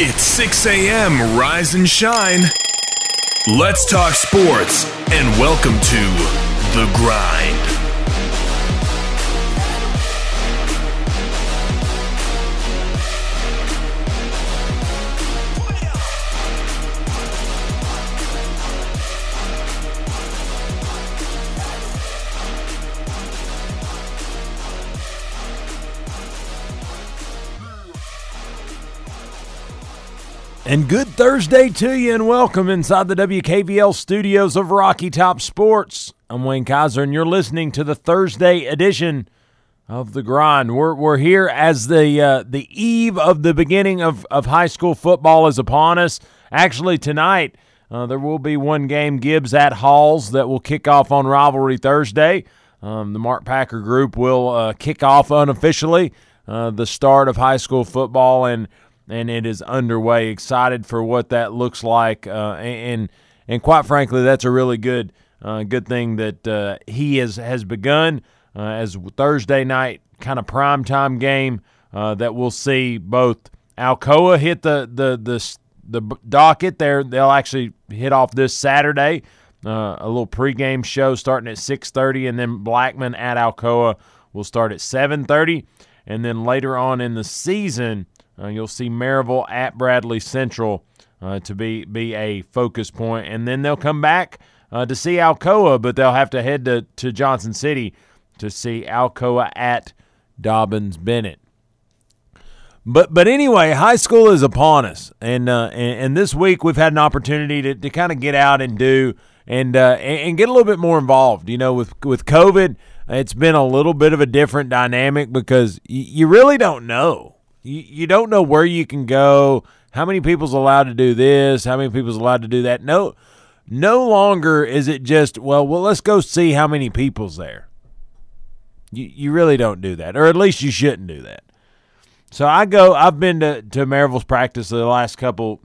It's 6 a.m. Rise and shine. Let's talk sports and welcome to The Grind. And good Thursday to you, and welcome inside the WKVL studios of Rocky Top Sports. I'm Wayne Kaiser, and you're listening to the Thursday edition of The Grind. We're here as the eve of the beginning of high school football is upon us. Actually, tonight there will be one game, Gibbs at Halls, that will kick off on Rivalry Thursday. The Mark Packer Group will kick off unofficially the start of high school football, and it is underway. Excited for what that looks like, and quite frankly, that's a really good thing that he has begun as Thursday night kind of primetime game that we'll see both Alcoa hit the docket there. They'll actually hit off this Saturday, a little pregame show starting at 6:30, and then Blackman at Alcoa will start at 7:30, and then later on in the season. You'll see Maryville at Bradley Central to be a focus point. And then they'll come back to see Alcoa, but they'll have to head to Johnson City to see Alcoa at Dobyns-Bennett. But anyway, high school is upon us. And this week we've had an opportunity to kind of get out and do and get a little bit more involved. You know, with COVID, it's been a little bit of a different dynamic because you really don't know. You don't know where you can go, how many people's allowed to do this, how many people's allowed to do that. No longer is it just, well, let's go see how many people's there. You really don't do that, or at least you shouldn't do that. So I've been to Maryville's practice the last couple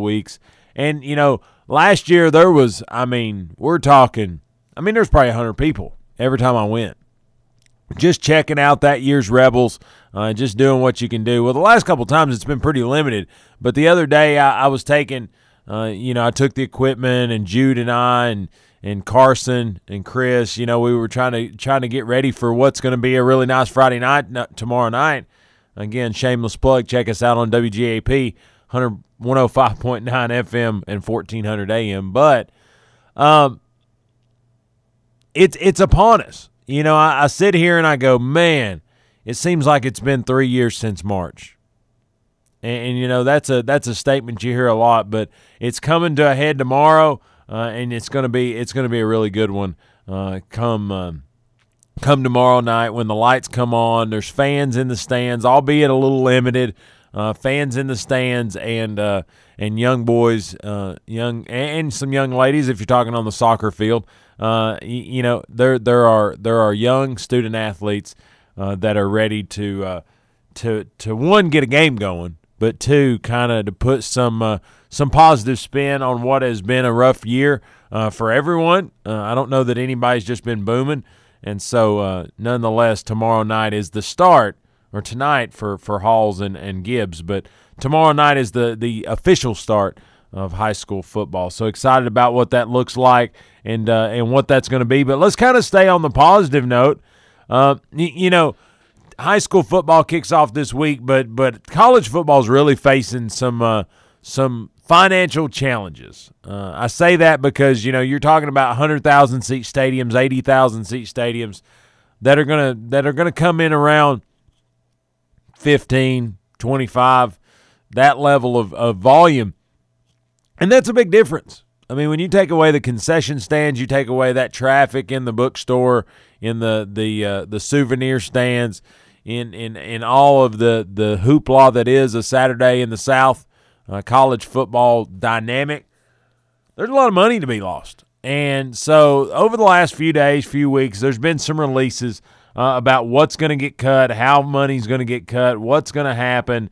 weeks. And, you know, last year there was, there's probably 100 people every time I went. Just checking out that year's Rebels, just doing what you can do. Well, the last couple of times it's been pretty limited, but the other day I was taking, I took the equipment, and Jude and I and Carson and Chris, you know, we were trying to get ready for what's going to be a really nice Friday night tomorrow night. Again, shameless plug. Check us out on WGAP 105.9 FM and 1400 AM. But it's upon us. You know, I sit here and I go, man, it seems like it's been 3 years since March. And you know, that's a statement you hear a lot, but it's coming to a head tomorrow, and it's going to be a really good one come tomorrow night when the lights come on. There's fans in the stands, albeit a little limited, fans in the stands and young boys, and some young ladies if you're talking on the soccer field. You know, there are young student athletes that are ready to one, get a game going, but two, kind of to put some positive spin on what has been a rough year for everyone. I don't know that anybody's just been booming, and so nonetheless, tomorrow night is the start, or tonight for Halls and Gibbs, but tomorrow night is the official start of high school football. So excited about what that looks like and what that's going to be. But let's kind of stay on the positive note. You know, high school football kicks off this week, but college football is really facing some financial challenges. I say that because, you know, you're talking about 100,000 seat stadiums, 80,000 seat stadiums that are going to come in around 15, 25, that level of volume. And that's a big difference. I mean, when you take away the concession stands, you take away that traffic in the bookstore, in the souvenir stands, in all of the hoopla that is a Saturday in the South, college football dynamic, there's a lot of money to be lost. And so over the last few weeks, there's been some releases about what's going to get cut, how money's going to get cut, what's going to happen.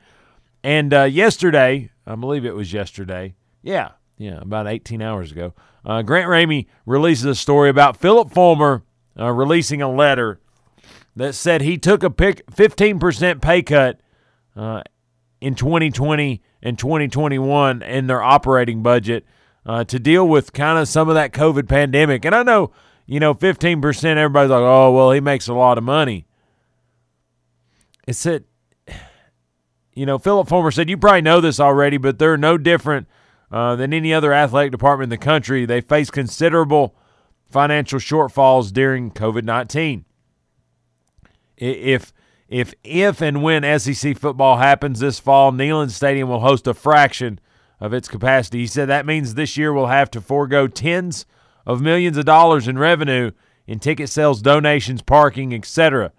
And yesterday, I believe it was yesterday, Yeah, about 18 hours ago. Grant Ramey releases a story about Philip Fulmer releasing a letter that said he took a 15% pay cut in 2020 and 2021 in their operating budget to deal with kind of some of that COVID pandemic. And I know, 15%, everybody's like, oh, well, he makes a lot of money. It's that, Philip Fulmer said, you probably know this already, but they're no different than any other athletic department in the country. They face considerable financial shortfalls during COVID-19. If and when SEC football happens this fall, Neyland Stadium will host a fraction of its capacity. He said that means this year we'll have to forego tens of millions of dollars in revenue in ticket sales, donations, parking, etc.,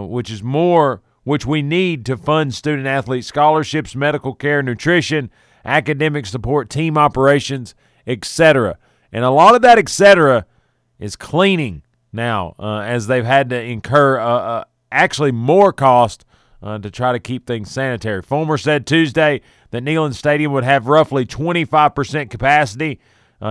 which we need to fund student-athlete scholarships, medical care, nutrition, academic support, team operations, etc. And a lot of that etc. is cleaning now, as they've had to incur actually more cost to try to keep things sanitary. Fulmer said Tuesday that Neyland Stadium would have roughly 25% capacity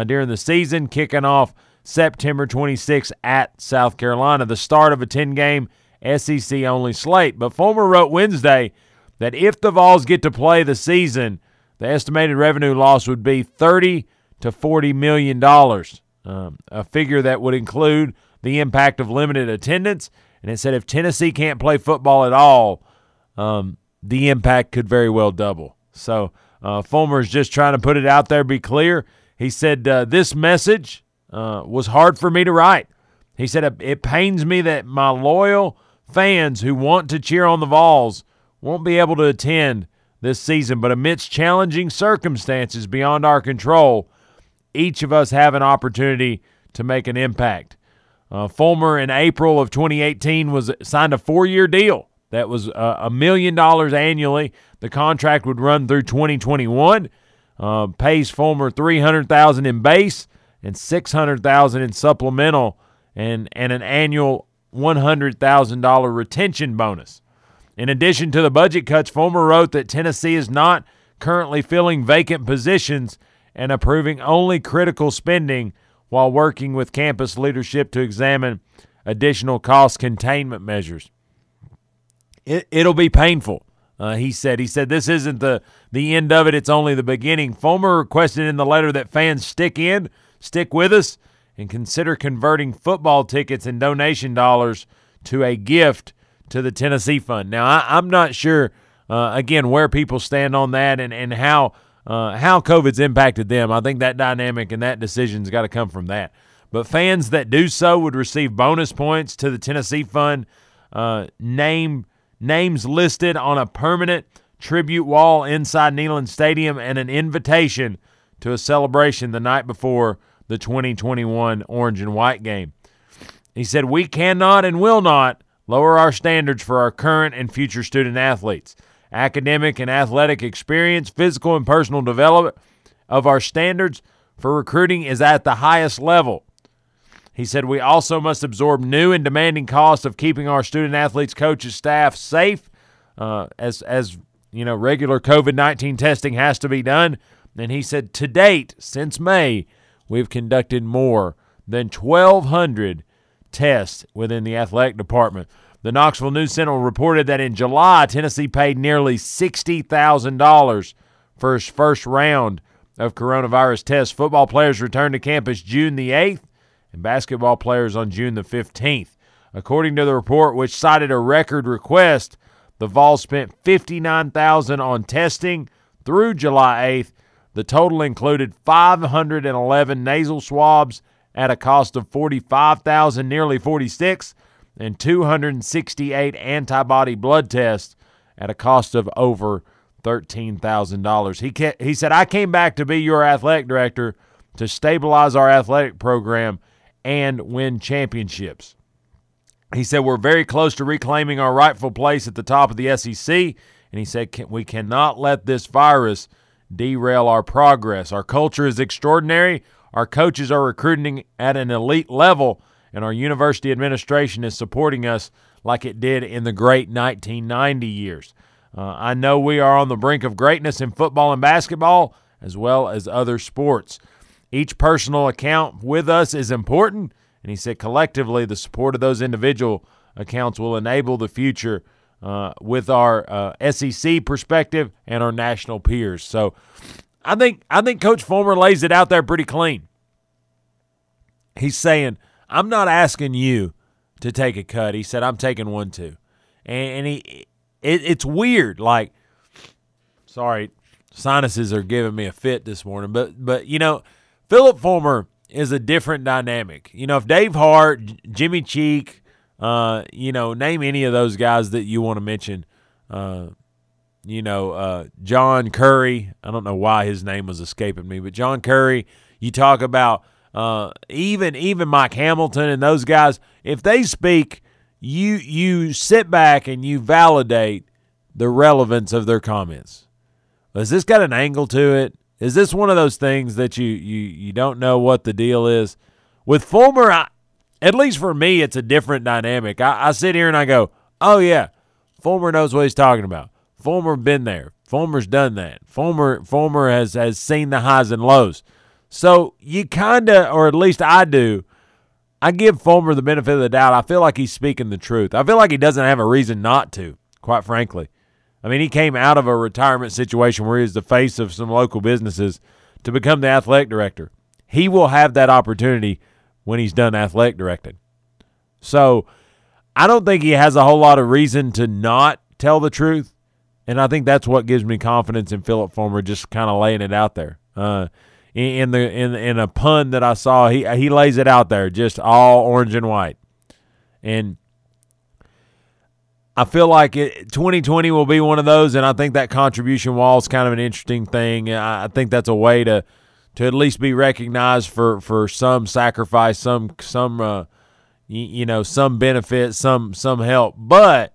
during the season, kicking off September 26 at South Carolina, the start of a 10-game SEC-only slate. But Fulmer wrote Wednesday that if the Vols get to play the season, the estimated revenue loss would be $30 to $40 million, a figure that would include the impact of limited attendance. And it said if Tennessee can't play football at all, the impact could very well double. So Fulmer is just trying to put it out there, be clear. He said, this message was hard for me to write. He said, it pains me that my loyal fans who want to cheer on the Vols won't be able to attend this season. But amidst challenging circumstances beyond our control, each of us have an opportunity to make an impact. Fulmer in April of 2018 was signed a 4-year deal that was $1 million annually. The contract would run through 2021. Pays Fulmer $300,000 in base and $600,000 in supplemental, and an annual $100,000 retention bonus. In addition to the budget cuts, Fulmer wrote that Tennessee is not currently filling vacant positions and approving only critical spending, while working with campus leadership to examine additional cost containment measures. It'll be painful, he said. He said this isn't the end of it, it's only the beginning. Fulmer requested in the letter that fans stick with us, and consider converting football tickets and donation dollars to a gift to the Tennessee Fund. Now, I'm not sure, again, where people stand on that and how COVID's impacted them. I think that dynamic and that decision's got to come from that. But fans that do so would receive bonus points to the Tennessee Fund, names listed on a permanent tribute wall inside Neyland Stadium, and an invitation to a celebration the night before the 2021 Orange and White game. He said, we cannot and will not lower our standards for our current and future student-athletes. Academic and athletic experience, physical and personal development of our standards for recruiting is at the highest level. He said we also must absorb new and demanding costs of keeping our student-athletes, coaches, staff safe, as regular COVID-19 testing has to be done. And he said, to date, since May, we've conducted more than 1,200 tests within the athletic department. The Knoxville News Sentinel reported that in July, Tennessee paid nearly $60,000 for its first round of coronavirus tests. Football players returned to campus June the 8th and basketball players on June the 15th. According to the report, which cited a record request, the Vols spent $59,000 on testing through July 8th. The total included 511 nasal swabs at a cost of $45,000, nearly $46,000. And 268 antibody blood tests at a cost of over $13,000. He said, I came back to be your athletic director to stabilize our athletic program and win championships. He said, we're very close to reclaiming our rightful place at the top of the SEC. And he said, we cannot let this virus derail our progress. Our culture is extraordinary. Our coaches are recruiting at an elite level, and our university administration is supporting us like it did in the great 1990 years. I know we are on the brink of greatness in football and basketball, as well as other sports. Each personal account with us is important, and he said collectively the support of those individual accounts will enable the future with our SEC perspective and our national peers. So I think Coach Fulmer lays it out there pretty clean. He's saying, I'm not asking you to take a cut. He said, I'm taking one too. And it's weird. Like, sorry, sinuses are giving me a fit this morning. But you know, Philip Fulmer is a different dynamic. You know, if Dave Hart, Jimmy Cheek, you know, name any of those guys that you want to mention, you know, John Curry. I don't know why his name was escaping me, but John Curry, you talk about even Mike Hamilton and those guys, if they speak, you sit back and you validate the relevance of their comments. Has this got an angle to it? Is this one of those things that you don't know what the deal is? With Fulmer, at least for me, it's a different dynamic. I sit here and I go, oh, yeah, Fulmer knows what he's talking about. Fulmer been there. Fulmer's done that. Fulmer has seen the highs and lows. So you kind of, or at least I do, I give Fulmer the benefit of the doubt. I feel like he's speaking the truth. I feel like he doesn't have a reason not to, quite frankly. I mean, he came out of a retirement situation where he was the face of some local businesses to become the athletic director. He will have that opportunity when he's done athletic directing. So I don't think he has a whole lot of reason to not tell the truth, and I think that's what gives me confidence in Philip Fulmer just kind of laying it out there. In a pun that I saw, he lays it out there, just all orange and white. And I feel like 2020 will be one of those, and I think that contribution wall is kind of an interesting thing. I think that's a way to at least be recognized for some sacrifice, some you know, some benefit, some help. But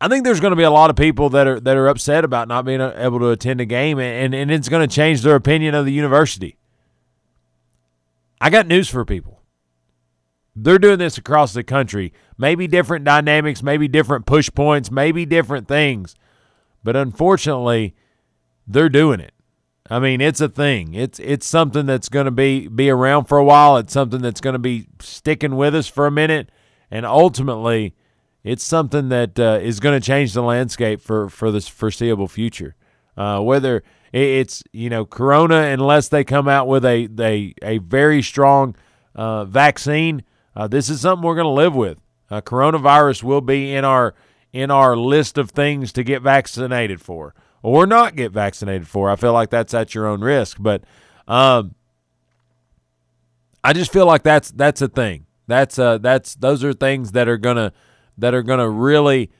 I think there's going to be a lot of people that are upset about not being able to attend a game, and it's going to change their opinion of the university. I got news for people. They're doing this across the country. Maybe different dynamics, maybe different push points, maybe different things. But unfortunately, they're doing it. I mean, it's a thing. It's something that's going to be around for a while. It's something that's going to be sticking with us for a minute. And ultimately, it's something that is going to change the landscape for the foreseeable future. Whether it's, you know, Corona, unless they come out with a very strong vaccine, this is something we're going to live with. Coronavirus will be in our list of things to get vaccinated for or not get vaccinated for. I feel like that's at your own risk, but I just feel like that's a thing. Those are things that are gonna really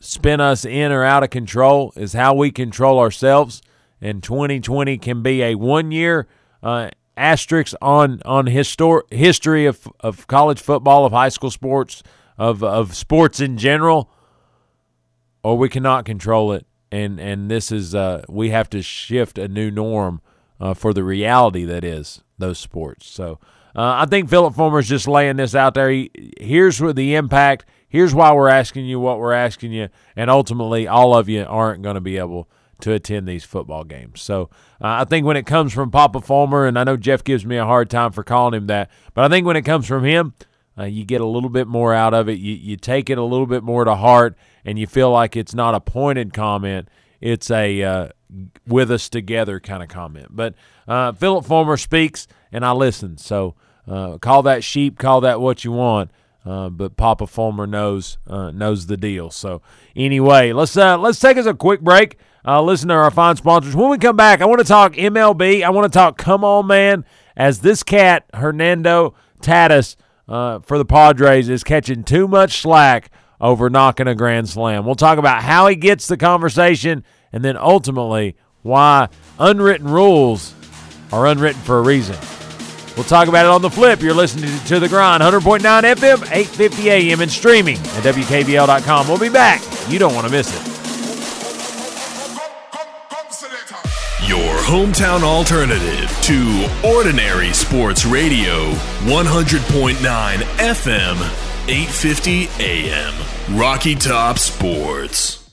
spin us in or out of control. Is how we control ourselves. And 2020 can be a 1 year asterisk on history of college football, of high school sports, of sports in general, or we cannot control it, and this is we have to shift a new norm for the reality that is those sports. So I think Philip Fulmer is just laying this out there. Here's what the impact. Here's why we're asking you what we're asking you, and ultimately all of you aren't going to be able to attend these football games. So I think when it comes from Papa Fulmer, and I know Jeff gives me a hard time for calling him that, but I think when it comes from him, you get a little bit more out of it. You take it a little bit more to heart, and you feel like it's not a pointed comment. It's a with us together kind of comment. But Philip Fulmer speaks, and I listen. So call that sheep, call that what you want. But Papa Fulmer knows the deal. So anyway, let's take us a quick break. Listen to our fine sponsors. When we come back, I want to talk MLB. I want to talk Come On Man, as this cat, Hernando Tatis, for the Padres, is catching too much slack over knocking a grand slam. We'll talk about how he gets the conversation, and then ultimately why unwritten rules are unwritten for a reason. We'll talk about it on the flip. You're listening to The Grind, 100.9 FM, 850 AM, and streaming at WKVL.com. We'll be back. You don't want to miss it. Your hometown alternative to Ordinary Sports Radio, 100.9 FM, 850 AM, Rocky Top Sports.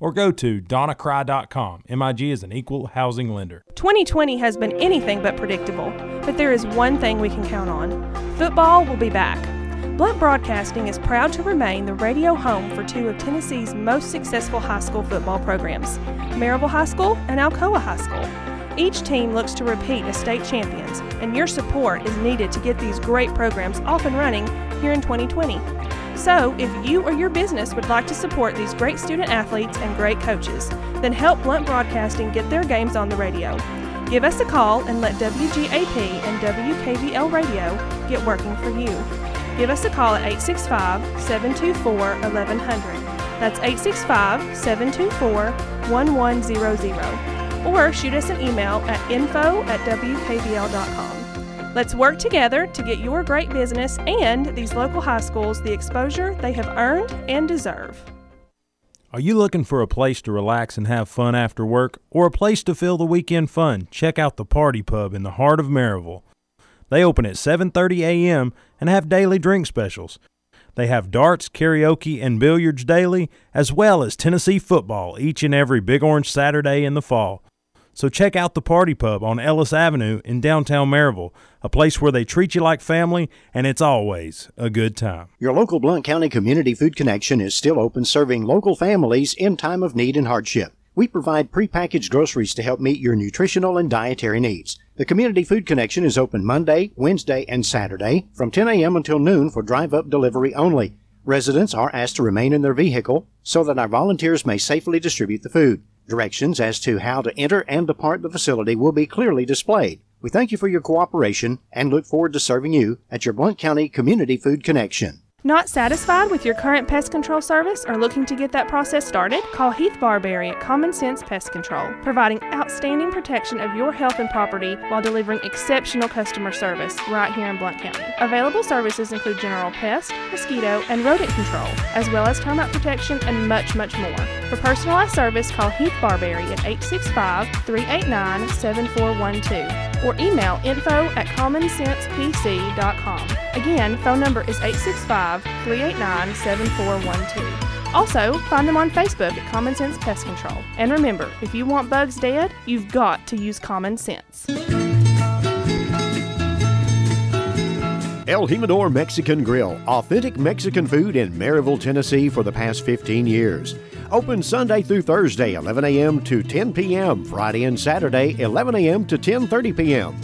or go to donnacry.com. MIG is an equal housing lender. 2020 has been anything but predictable, but there is one thing we can count on. Football will be back. Blount Broadcasting is proud to remain the radio home for two of Tennessee's most successful high school football programs, Maryville High School and Alcoa High School. Each team looks to repeat as state champions, and your support is needed to get these great programs off and running here in 2020. So, if you or your business would like to support these great student athletes and great coaches, then help Blount Broadcasting get their games on the radio. Give us a call and let WGAP and WKVL Radio get working for you. Give us a call at 865-724-1100. That's 865-724-1100. Or shoot us an email at info@wkvl.com. Let's work together to get your great business and these local high schools the exposure they have earned and deserve. Are you looking for a place to relax and have fun after work, or a place to fill the weekend fun? Check out the Party Pub in the heart of Maryville. They open at 7:30 a.m. and have daily drink specials. They have darts, karaoke, and billiards daily, as well as Tennessee football each and every Big Orange Saturday in the fall. So check out the Party Pub on Ellis Avenue in downtown Maryville, a place where they treat you like family, and it's always a good time. Your local Blount County Community Food Connection is still open, serving local families in time of need and hardship. We provide prepackaged groceries to help meet your nutritional and dietary needs. The Community Food Connection is open Monday, Wednesday, and Saturday from 10 a.m. until noon for drive-up delivery only. Residents are asked to remain in their vehicle so that our volunteers may safely distribute the food. Directions as to how to enter and depart the facility will be clearly displayed. We thank you for your cooperation and look forward to serving you at your Blount County Community Food Connection. Not satisfied with your current pest control service or looking to get that process started? Call Heath Barbary at Common Sense Pest Control, providing outstanding protection of your health and property while delivering exceptional customer service right here in Blount County. Available services include general pest, mosquito, and rodent control, as well as termite protection and much, much more. For personalized service, call Heath Barbary at 865-389-7412 or email info@commonsensepc.com. Again, phone number is 865-389-7412. Also, find them on Facebook at Common Sense Pest Control. And remember, if you want bugs dead, you've got to use common sense. El Jimador Mexican Grill, authentic Mexican food in Maryville, Tennessee for the past 15 years. Open Sunday through Thursday, 11 a.m. to 10 p.m., Friday and Saturday, 11 a.m. to 10:30 p.m.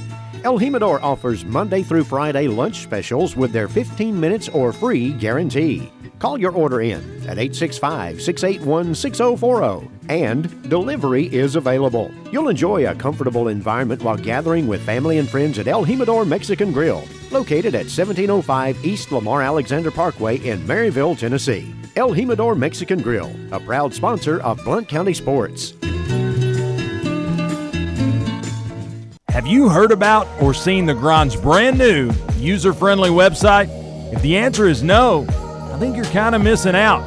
El Jimador offers Monday through Friday lunch specials with their 15 minutes or free guarantee. Call your order in at 865-681-6040 and delivery is available. You'll enjoy a comfortable environment while gathering with family and friends at El Jimador Mexican Grill, located at 1705 East Lamar Alexander Parkway in Maryville, Tennessee. El Jimador Mexican Grill, a proud sponsor of Blount County Sports. Have you heard about or seen the Grind's brand new user-friendly website? If the answer is no, I think you're kind of missing out.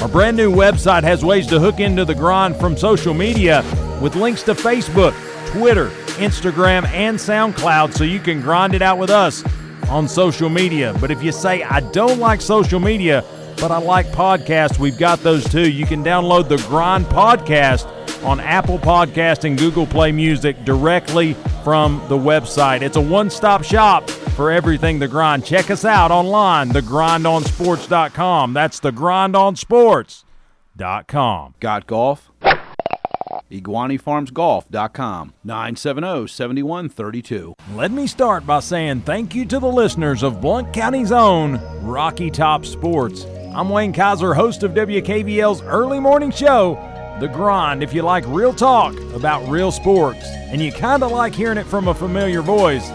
Our brand new website has ways to hook into the Grind from social media with links to Facebook, Twitter, Instagram, and SoundCloud, so you can grind it out with us on social media. But if you say, I don't like social media, but I like podcasts, we've got those too. You can download the Grind podcast on Apple Podcast and Google Play Music directly from the website. It's a one-stop shop for everything The Grind. Check us out online, thegrindonsports.com. That's thegrindonsports.com. Got golf? IguaniFarmsGolf.com, 970-7132. Let me start by saying thank you to the listeners of Blount County's own Rocky Top Sports. I'm Wayne Kaiser, host of WKVL's early morning show, The Grind. If you like real talk about real sports and you kind of like hearing it from a familiar voice,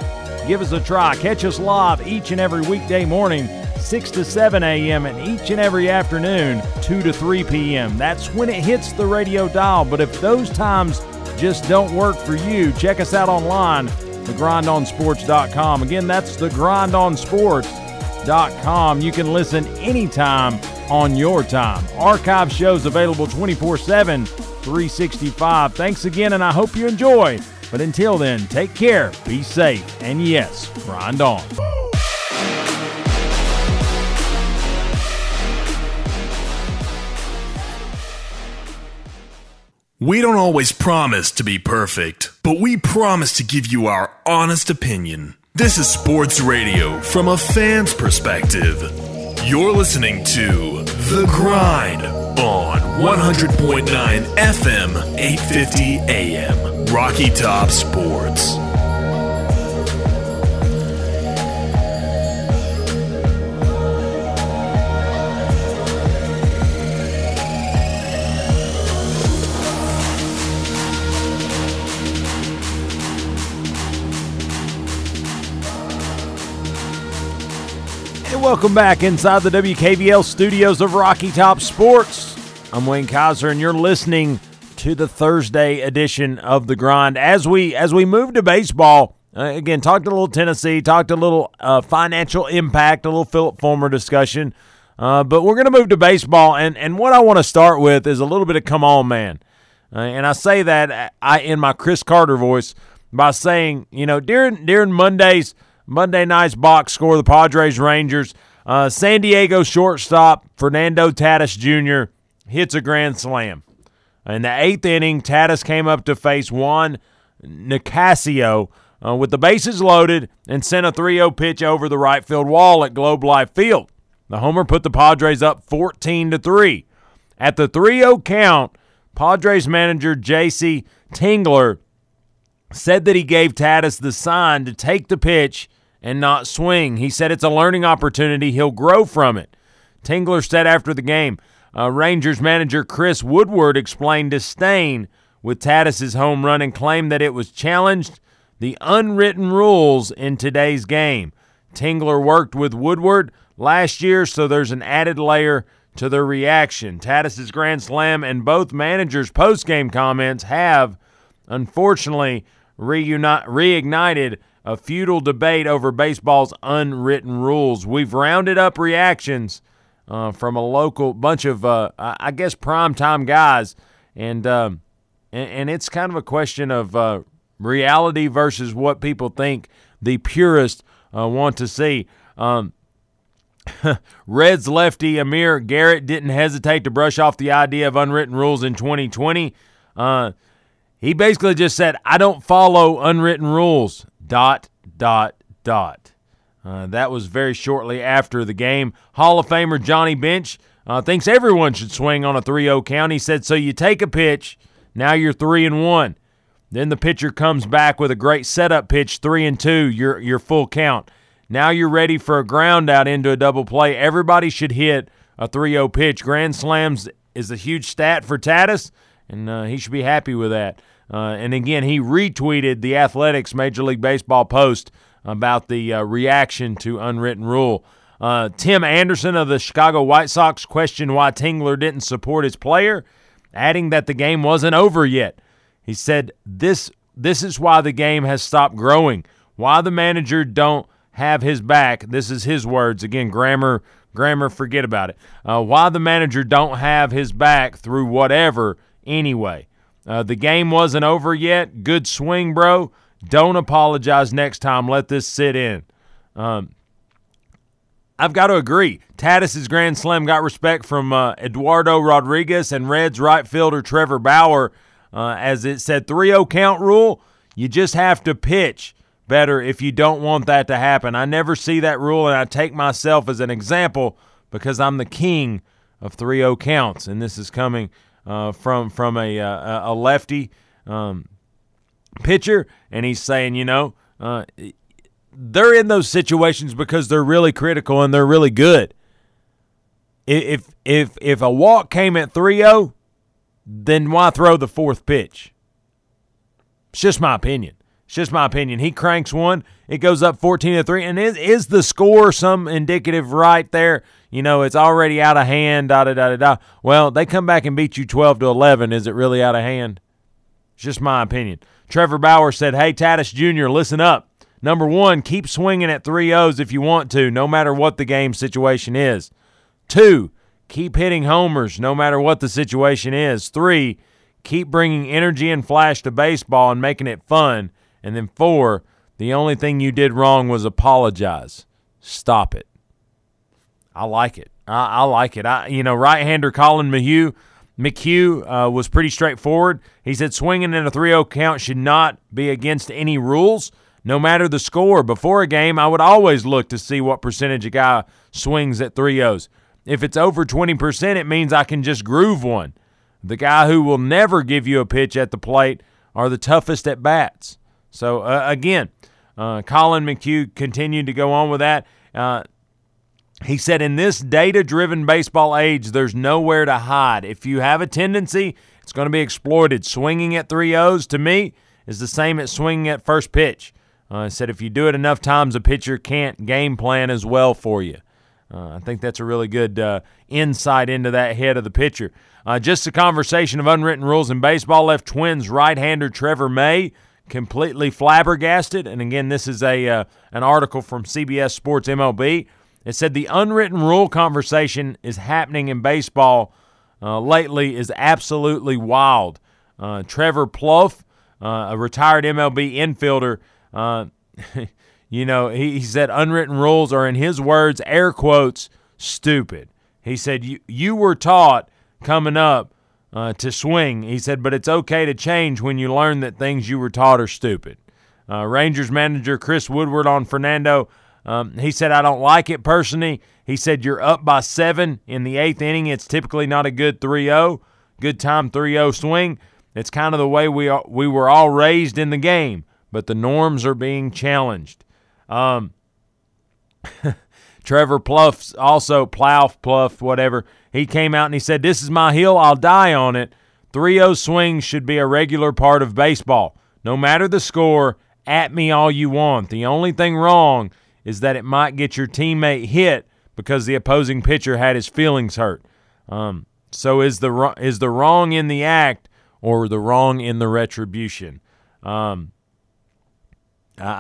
give us a try. Catch us live each and every weekday morning, 6 to 7 a.m. and each and every afternoon 2 to 3 p.m. That's when it hits the radio dial. But if those times just don't work for you, check us out online, thegrindonsports.com. Again, that's thegrindonsports.com. You can listen anytime on your time. Archive shows available 24/7, 365. Thanks again, and I hope you enjoy. But until then, take care, be safe, and yes, grind on. We don't always promise to be perfect, but we promise to give you our honest opinion. This is sports radio from a fan's perspective. You're listening to The Grind on 100.9 FM, 850 AM, Rocky Top Sports. Welcome back inside the WKVL studios of Rocky Top Sports. I'm Wayne Kaiser, and you're listening to the Thursday edition of The Grind. As we move to baseball, again, talked a little Tennessee, talked a little financial impact, a little Philip Fulmer discussion. But we're going to move to baseball, and what I want to start with is a little bit of come on, man. And I say that in my Chris Carter voice by saying, you know, during Monday night's box score, the Padres-Rangers, San Diego shortstop Fernando Tatis Jr. hits a grand slam. In the eighth inning, Tatis came up to face Juan Nicasio with the bases loaded and sent a 3-0 pitch over the right field wall at Globe Life Field. The homer put the Padres up 14-3. At the 3-0 count, Padres manager J.C. Tingler said that he gave Tatis the sign to take the pitch and not swing. He said it's a learning opportunity. He'll grow from it. Tingler said after the game, Rangers manager Chris Woodward explained disdain with Tatis' home run and claimed that it was challenged the unwritten rules in today's game. Tingler worked with Woodward last year, so there's an added layer to their reaction. Tatis' grand slam and both managers' postgame comments have, unfortunately, reignited a futile debate over baseball's unwritten rules. We've rounded up reactions from a local bunch of, I guess, primetime guys, and it's kind of a question of reality versus what people think the purists want to see. Reds lefty Amir Garrett didn't hesitate to brush off the idea of unwritten rules in 2020. He basically just said, I don't follow unwritten rules, ... That was very shortly after the game. Hall of Famer Johnny Bench thinks everyone should swing on a 3-0 count. He said, so you take a pitch, now you're 3-1. Then the pitcher comes back with a great setup pitch, 3-2, your full count. Now you're ready for a ground out into a double play. Everybody should hit a 3-0 pitch. Grand slams is a huge stat for Tatis, and he should be happy with that. And again, he retweeted the Athletics Major League Baseball post about the reaction to unwritten rule. Tim Anderson of the Chicago White Sox questioned why Tingler didn't support his player, adding that the game wasn't over yet. He said, this is why the game has stopped growing, why the manager don't have his back. This is his words. Again, grammar, forget about it. Why the manager don't have his back through whatever anyway. The game wasn't over yet. Good swing, bro. Don't apologize next time. Let this sit in. I've got to agree. Tatis' grand slam got respect from Eduardo Rodriguez and Reds right fielder Trevor Bauer. As it said, 3-0 count rule, you just have to pitch better if you don't want that to happen. I never see that rule, and I take myself as an example because I'm the king of 3-0 counts, and this is coming from a lefty pitcher, and he's saying, you know, they're in those situations because they're really critical and they're really good. If a walk came at 3-0, then why throw the fourth pitch? It's just my opinion. It's just my opinion. He cranks one. It goes up 14-3. And is the score some indicative right there? You know, it's already out of hand, da-da-da-da-da. Well, they come back and beat you 12-11. Is it really out of hand? It's just my opinion. Trevor Bauer said, hey, Tatis Jr., listen up. Number one, keep swinging at 3-0s if you want to, no matter what the game situation is. 2, keep hitting homers no matter what the situation is. 3, keep bringing energy and flash to baseball and making it fun. And then 4, the only thing you did wrong was apologize. Stop it. I like it. I like it. Right-hander Colin McHugh was pretty straightforward. He said swinging in a 3-0 count should not be against any rules. No matter the score, before a game, I would always look to see what percentage a guy swings at 3-0s. If it's over 20%, it means I can just groove one. The guy who will never give you a pitch at the plate are the toughest at bats. So, again, Colin McHugh continued to go on with that. He said, in this data-driven baseball age, there's nowhere to hide. If you have a tendency, it's going to be exploited. Swinging at 3-0s, to me, is the same as swinging at first pitch. Said if you do it enough times, a pitcher can't game plan as well for you. I think that's a really good insight into that head of the pitcher. Just a conversation of unwritten rules in baseball left Twins right-hander Trevor May completely flabbergasted. And, again, this is an article from CBS Sports MLB. It said the unwritten rule conversation is happening in baseball lately is absolutely wild. Trevor Plouffe, a retired MLB infielder, he said unwritten rules are, in his words, air quotes, stupid. He said, you were taught coming up to swing. He said, but it's okay to change when you learn that things you were taught are stupid. Rangers manager Chris Woodward on Fernando, he said, I don't like it personally. He said, you're up by 7 in the 8th inning. It's typically not a good 3-0, good time 3-0 swing. It's kind of the way we were all raised in the game. But the norms are being challenged. Trevor Plouffe, whatever, he came out and he said, this is my hill, I'll die on it. 3-0 swings should be a regular part of baseball. No matter the score, at me all you want. The only thing wrong is that it might get your teammate hit because the opposing pitcher had his feelings hurt. So is the wrong in the act or the wrong in the retribution? I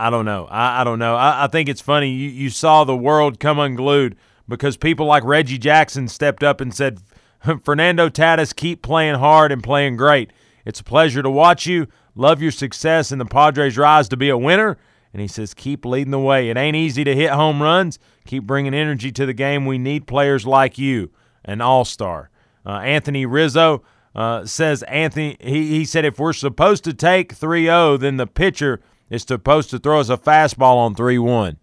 don't know. I don't know. I think it's funny. You saw the world come unglued because people like Reggie Jackson stepped up and said, Fernando Tatis, keep playing hard and playing great. It's a pleasure to watch you. Love your success and the Padres' rise to be a winner. And he says, keep leading the way. It ain't easy to hit home runs. Keep bringing energy to the game. We need players like you, an all-star. Anthony Rizzo says, he said, if we're supposed to take 3-0, then the pitcher is supposed to throw us a fastball on 3-1.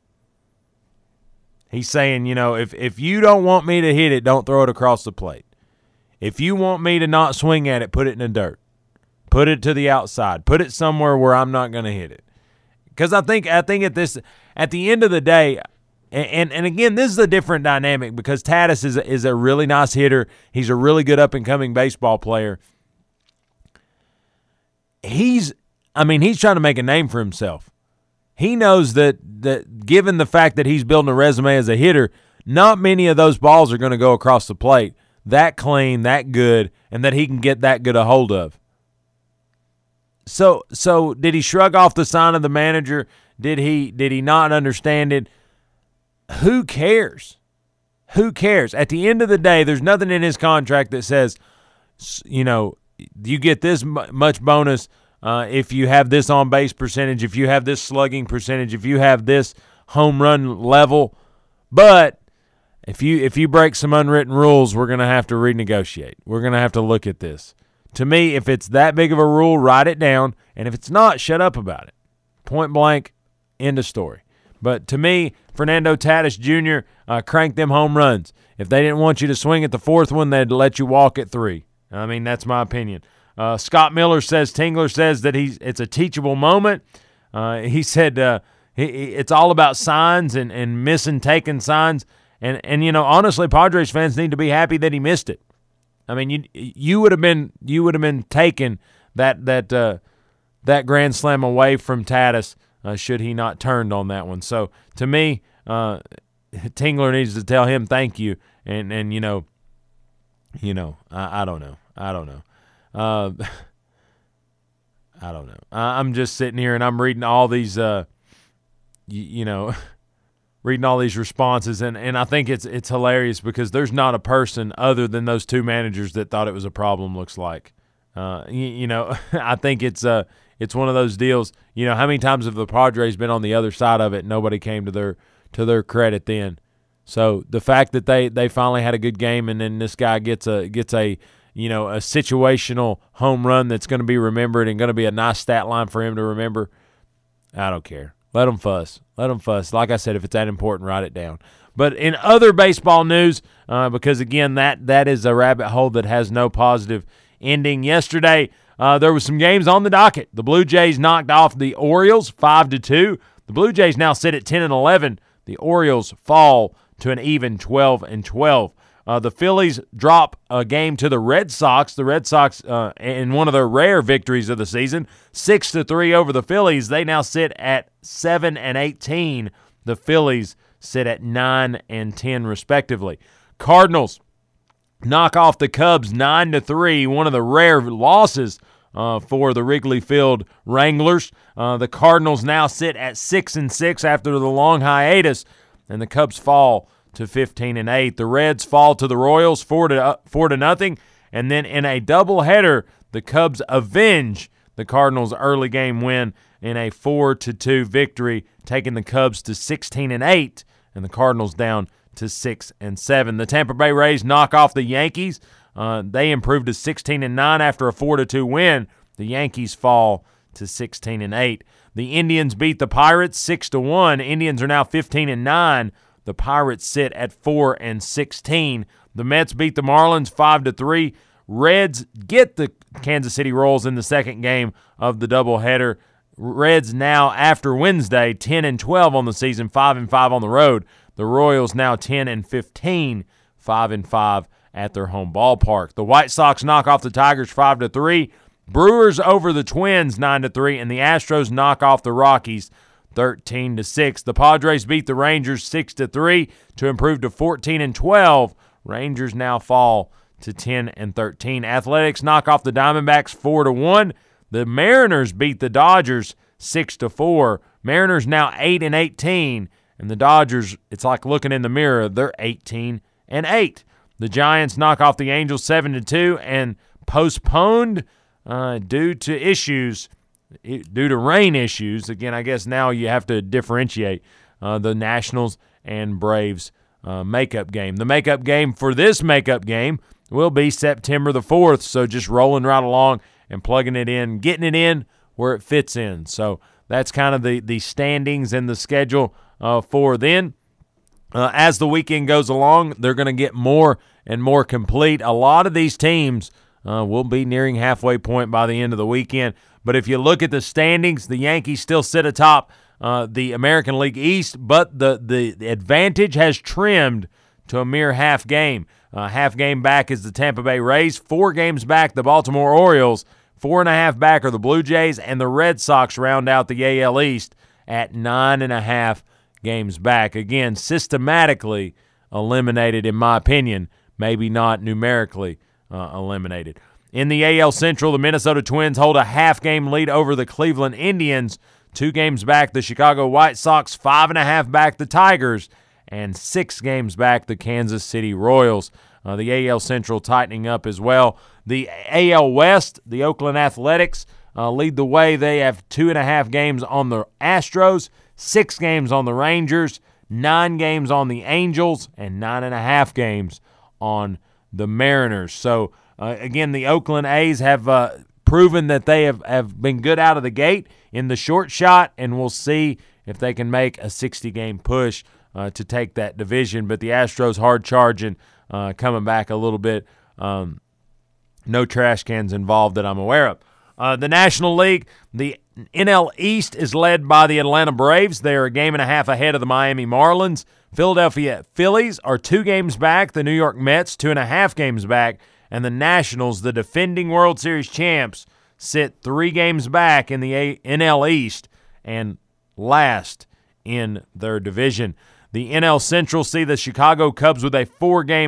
He's saying, if you don't want me to hit it, don't throw it across the plate. If you want me to not swing at it, put it in the dirt. Put it to the outside. Put it somewhere where I'm not going to hit it. Because I think at the end of the day, and again, this is a different dynamic because Tatis is a really nice hitter. He's a really good up-and-coming baseball player. He's trying to make a name for himself. He knows that given the fact that he's building a resume as a hitter, not many of those balls are going to go across the plate that clean, that good, and that he can get that good a hold of. So did he shrug off the sign of the manager? Did he not understand it? Who cares? Who cares? At the end of the day, there's nothing in his contract that says, you get this much bonus if you have this on-base percentage, if you have this slugging percentage, if you have this home run level. But if you break some unwritten rules, we're going to have to renegotiate. We're going to have to look at this. To me, if it's that big of a rule, write it down. And if it's not, shut up about it. Point blank, end of story. But to me, Fernando Tatis Jr. Cranked them home runs. If they didn't want you to swing at the 4th one, they'd let you walk at 3. That's my opinion. Scott Miller says Tingler says that it's a teachable moment. He said it's all about signs and missing, taking signs. And honestly, Padres fans need to be happy that he missed it. You would have been taking that that grand slam away from Tatis should he not turned on that one. So, to me, Tingler needs to tell him thank you. And you know, I don't know. I don't know. I'm just sitting here and I'm reading all these, reading all these responses, and I think it's hilarious because there's not a person other than those two managers that thought it was a problem. Looks like, I think it's one of those deals. You know, how many times have the Padres been on the other side of it? And nobody came to their credit then. So the fact that they finally had a good game, and then this guy gets a a situational home run that's going to be remembered and going to be a nice stat line for him to remember. I don't care. Let them fuss. Like I said, if it's that important, write it down. But in other baseball news, because, again, that is a rabbit hole that has no positive ending. Yesterday, there was some games on the docket. The Blue Jays knocked off the Orioles 5-2. The Blue Jays now sit at 10-11. The Orioles fall to an even 12-12. The Phillies drop a game to the Red Sox. The Red Sox, in one of their rare victories of the season, 6-3 over the Phillies. They now sit at 7-18. The Phillies sit at 9-10, respectively. Cardinals knock off the Cubs 9-3. One of the rare losses for the Wrigley Field Wranglers. The Cardinals now sit at 6-6 after the long hiatus, and the Cubs fall to 15-8. The Reds fall to the Royals 4-0, and then in a doubleheader, the Cubs avenge the Cardinals' early game win in a 4-2 victory, taking the Cubs to 16-8, and the Cardinals down to 6-7. The Tampa Bay Rays knock off the Yankees. They improved to 16-9 after a 4-2 win. The Yankees fall to 16-8. The Indians beat the Pirates 6-1. Indians are now 15-9. The Pirates sit at 4-16. The Mets beat the Marlins 5-3. Reds get the Kansas City Royals in the second game of the doubleheader. Reds now, after Wednesday, 10-12 on the season, 5-5 on the road. The Royals now 10-15, 5-5 at their home ballpark. The White Sox knock off the Tigers 5-3. Brewers over the Twins 9-3, and the Astros knock off the Rockies 13-6. The Padres beat the Rangers 6-3 to improve to 14-12. Rangers now fall to 10-13. Athletics knock off the Diamondbacks 4-1. The Mariners beat the Dodgers 6-4. Mariners now 8-18, and the Dodgers, it's like looking in the mirror, they're 18-8. The Giants knock off the Angels 7-2 and postponed due to rain issues. Again, I guess now you have to differentiate the Nationals and Braves makeup game. The makeup game for this makeup game will be September the 4th, so just rolling right along and plugging it in, getting it in where it fits in. So that's kind of the standings and the schedule for then. As the weekend goes along, they're going to get more and more complete. A lot of these teams will be nearing halfway point by the end of the weekend. But if you look at the standings, the Yankees still sit atop the American League East, but the advantage has trimmed to a mere half game. Half game back is the Tampa Bay Rays, 4 games back the Baltimore Orioles, 4.5 back are the Blue Jays, and the Red Sox round out the AL East at 9.5 games back. Again, systematically eliminated, in my opinion, maybe not numerically eliminated. In the AL Central, the Minnesota Twins hold a half-game lead over the Cleveland Indians. 2 games back, the Chicago White Sox. 5.5 back, the Tigers. And 6 games back, the Kansas City Royals. The AL Central tightening up as well. The AL West, the Oakland Athletics lead the way. They have 2.5 games on the Astros, 6 games on the Rangers, 9 games on the Angels, and 9.5 games on the Mariners. So, again, the Oakland A's have proven that they have been good out of the gate in the short shot, and we'll see if they can make a 60-game push to take that division. But the Astros hard charging, coming back a little bit. No trash cans involved that I'm aware of. The National League, the NL East is led by the Atlanta Braves. They are a game and a half ahead of the Miami Marlins. Philadelphia Phillies are 2 games back. The New York Mets 2.5 games back. And the Nationals, the defending World Series champs, sit 3 games back in the NL East and last in their division. The NL Central see the Chicago Cubs with a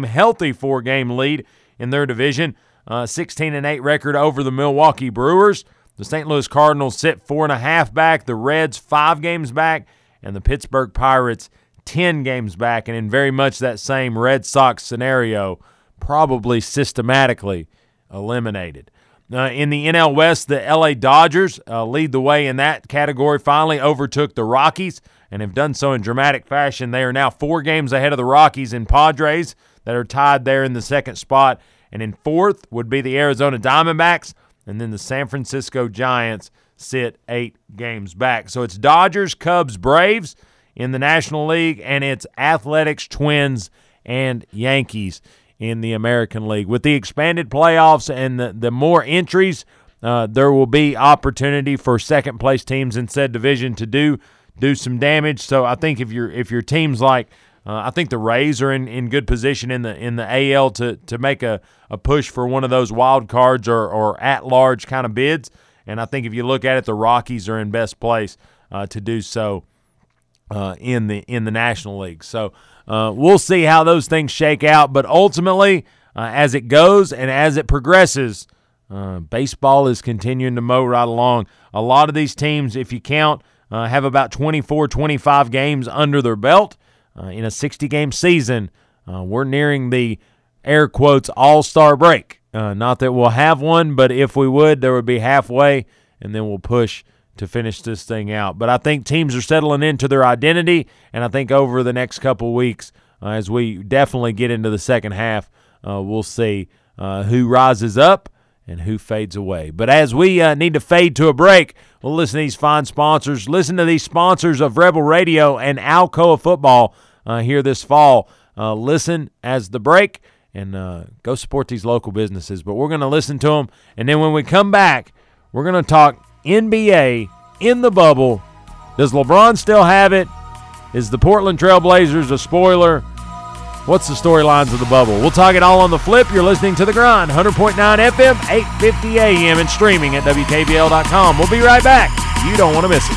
healthy four-game lead in their division, 16-8 record over the Milwaukee Brewers. The St. Louis Cardinals sit 4.5 back, the Reds 5 games back, and the Pittsburgh Pirates 10 games back, and in very much that same Red Sox scenario, probably systematically eliminated. In the NL West, the LA Dodgers lead the way in that category, finally overtook the Rockies and have done so in dramatic fashion. They are now 4 games ahead of the Rockies and Padres that are tied there in the second spot. And in fourth would be the Arizona Diamondbacks, and then the San Francisco Giants sit 8 games back. So it's Dodgers, Cubs, Braves in the National League, and it's Athletics, Twins, and Yankees in the American League. With the expanded playoffs and the more entries, there will be opportunity for second-place teams in said division to do some damage. So I think if your teams like, I think the Rays are in good position in the AL to make a push for one of those wild cards or at-large kind of bids. And I think if you look at it, the Rockies are in best place to do so in the National League. So we'll see how those things shake out. But ultimately, as it goes and as it progresses, baseball is continuing to mow right along. A lot of these teams, if you count, have about 24, 25 games under their belt. In a 60-game season, we're nearing the air quotes all-star break. Not that we'll have one, but if we would, there would be halfway, and then we'll push to finish this thing out. But I think teams are settling into their identity, and I think over the next couple weeks, as we definitely get into the second half, we'll see who rises up and who fades away. But as we need to fade to a break, we'll listen to these fine sponsors. Listen to these sponsors of Rebel Radio and Alcoa Football here this fall. Listen as the break. And go support these local businesses. But we're going to listen to them. And then when we come back, we're going to talk NBA in the bubble. Does LeBron still have it? Is the Portland Trail Blazers a spoiler? What's the storylines of the bubble? We'll talk it all on the flip. You're listening to The Grind, 100.9 FM, 850 AM, and streaming at WKVL.com. We'll be right back. You don't want to miss it.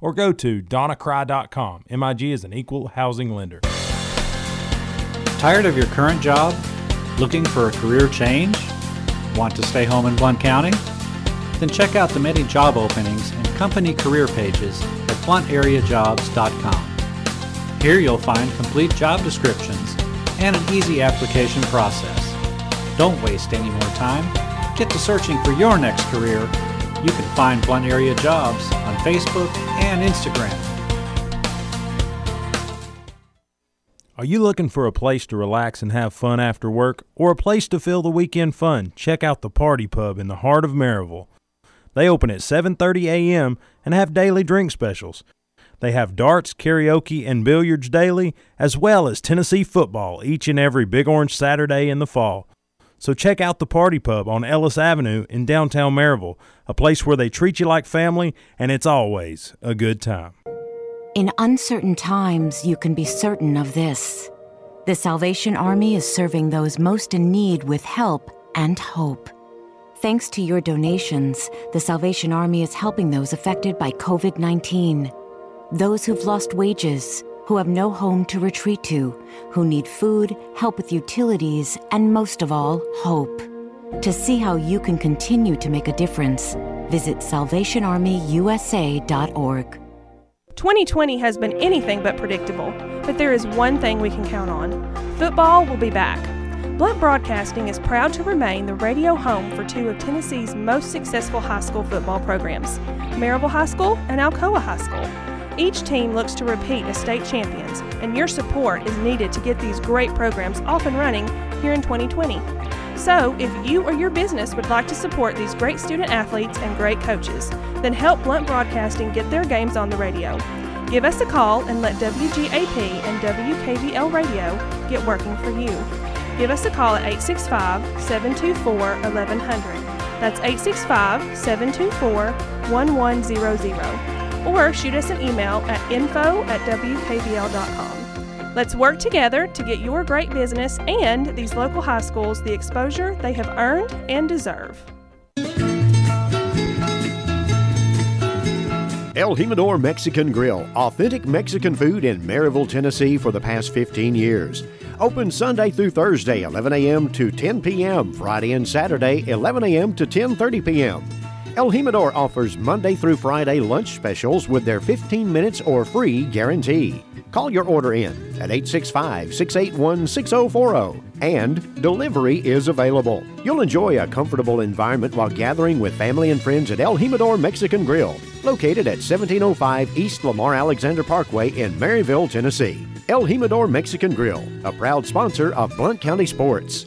or go to donnacry.com. MIG is an equal housing lender. Tired of your current job? Looking for a career change? Want to stay home in Blount County? Then check out the many job openings and company career pages at BlountAreaJobs.com. Here you'll find complete job descriptions and an easy application process. Don't waste any more time. Get to searching for your next career. You can find Blount Area Jobs on Facebook and Instagram. Are you looking for a place to relax and have fun after work, or a place to fill the weekend fun? Check out the Party Pub in the heart of Maryville. They open at 7:30 a.m. and have daily drink specials. They have darts, karaoke, and billiards daily, as well as Tennessee football each and every Big Orange Saturday in the fall. So check out the Party Pub on Ellis Avenue in downtown Maryville, a place where they treat you like family, and it's always a good time. In uncertain times, you can be certain of this. The Salvation Army is serving those most in need with help and hope. Thanks to your donations, the Salvation Army is helping those affected by COVID-19. Those who've lost wages, who have no home to retreat to, who need food, help with utilities, and most of all, hope. To see how you can continue to make a difference, visit salvationarmyusa.org. 2020 has been anything but predictable, but there is one thing we can count on. Football will be back. Blount Broadcasting is proud to remain the radio home for two of Tennessee's most successful high school football programs, Maryville High School and Alcoa High School. Each team looks to repeat as state champions, and your support is needed to get these great programs off and running here in 2020. So, if you or your business would like to support these great student athletes and great coaches, then help Blount Broadcasting get their games on the radio. Give us a call and let WGAP and WKVL Radio get working for you. Give us a call at 865-724-1100. That's 865-724-1100. Or shoot us an email at info@wkvl.com. Let's work together to get your great business and these local high schools the exposure they have earned and deserve. El Jimador Mexican Grill, authentic Mexican food in Maryville, Tennessee for the past 15 years. Open Sunday through Thursday, 11 a.m. to 10 p.m., Friday and Saturday, 11 a.m. to 10:30 p.m. El Jimador offers Monday through Friday lunch specials with their 15 minutes or free guarantee. Call your order in at 865-681-6040, and delivery is available. You'll enjoy a comfortable environment while gathering with family and friends at El Jimador Mexican Grill, located at 1705 East Lamar Alexander Parkway in Maryville, Tennessee. El Jimador Mexican Grill, a proud sponsor of Blount County Sports.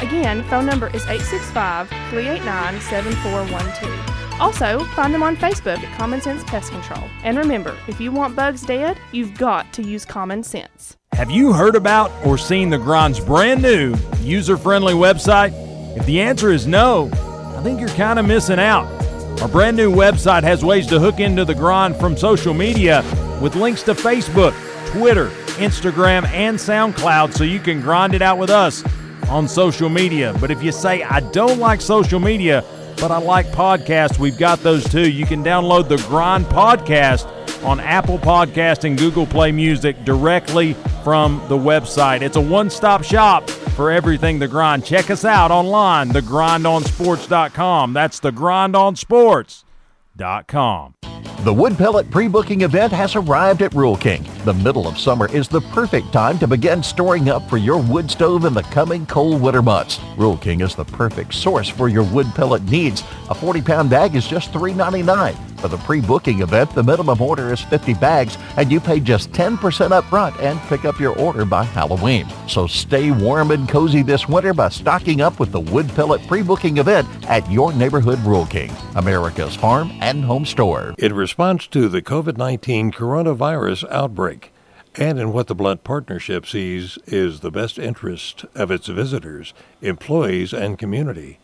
Again, phone number is 865-389-7412. Also, find them on Facebook at Common Sense Pest Control. And remember, if you want bugs dead, you've got to use common sense. Have you heard about or seen the Grind's brand new user-friendly website? If the answer is no, I think you're kind of missing out. Our brand new website has ways to hook into the Grind from social media with links to Facebook, Twitter, Instagram, and SoundCloud, so you can grind it out with us on social media. But if you say, I don't like social media, but I like podcasts, we've got those too. You can download the Grind podcast on Apple Podcast and Google Play Music directly from the website. It's a one-stop shop for everything The Grind. Check us out online, thegrindonsports.com. That's thegrindonsports.com. The wood pellet pre-booking event has arrived at Rural King. The middle of summer is the perfect time to begin storing up for your wood stove in the coming cold winter months. Rural King is the perfect source for your wood pellet needs. A 40-pound bag is just $3.99. For the pre-booking event, the minimum order is 50 bags, and you pay just 10% up front and pick up your order by Halloween. So stay warm and cozy this winter by stocking up with the wood pellet pre-booking event at your neighborhood Rural King, America's farm and home store. It was response to the COVID-19 coronavirus outbreak and in what the Blount Partnership sees is the best interest of its visitors, employees, and community.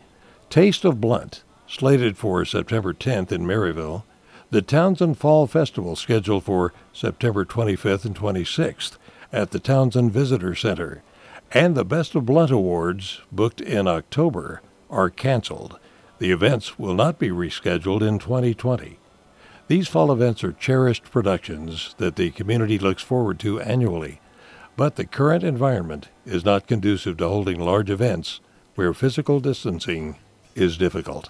Taste of Blount, slated for September 10th in Maryville, the Townsend Fall Festival scheduled for September 25th and 26th at the Townsend Visitor Center, and the Best of Blount Awards, booked in October, are canceled. The events will not be rescheduled in 2020. These fall events are cherished productions that the community looks forward to annually, but the current environment is not conducive to holding large events where physical distancing is difficult.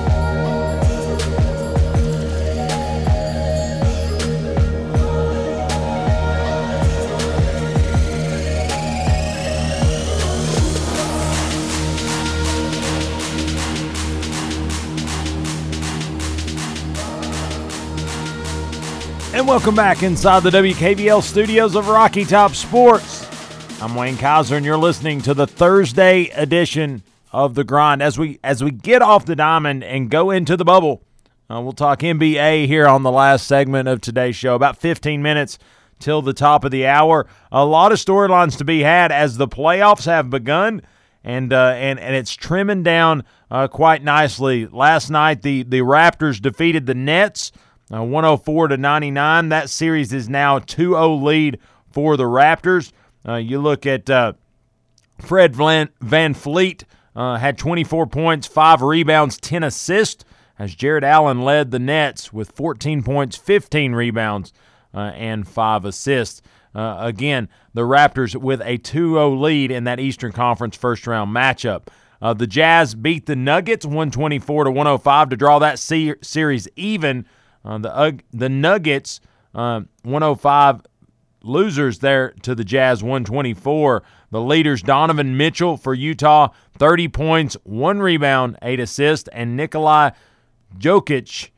And welcome back inside the WKVL studios of Rocky Top Sports. I'm Wayne Kaiser, and you're listening to the Thursday edition of The Grind. As we get off the diamond and go into the bubble, we'll talk NBA here on the last segment of today's show. About 15 minutes till the top of the hour. A lot of storylines to be had as the playoffs have begun, and it's trimming down quite nicely. Last night, the Raptors defeated the Nets 104-99. That series is now 2-0 lead for the Raptors. You look at Fred VanVleet had 24 points, 5 rebounds, 10 assists, as Jared Allen led the Nets with 14 points, 15 rebounds, and 5 assists. Again, the Raptors with a 2-0 lead in that Eastern Conference first-round matchup. The Jazz beat the Nuggets 124-105 to draw that series even. The Nuggets, 105 losers there to the Jazz, 124. The leaders, Donovan Mitchell for Utah, 30 points, 1 rebound, 8 assists, and Nikola Jokic,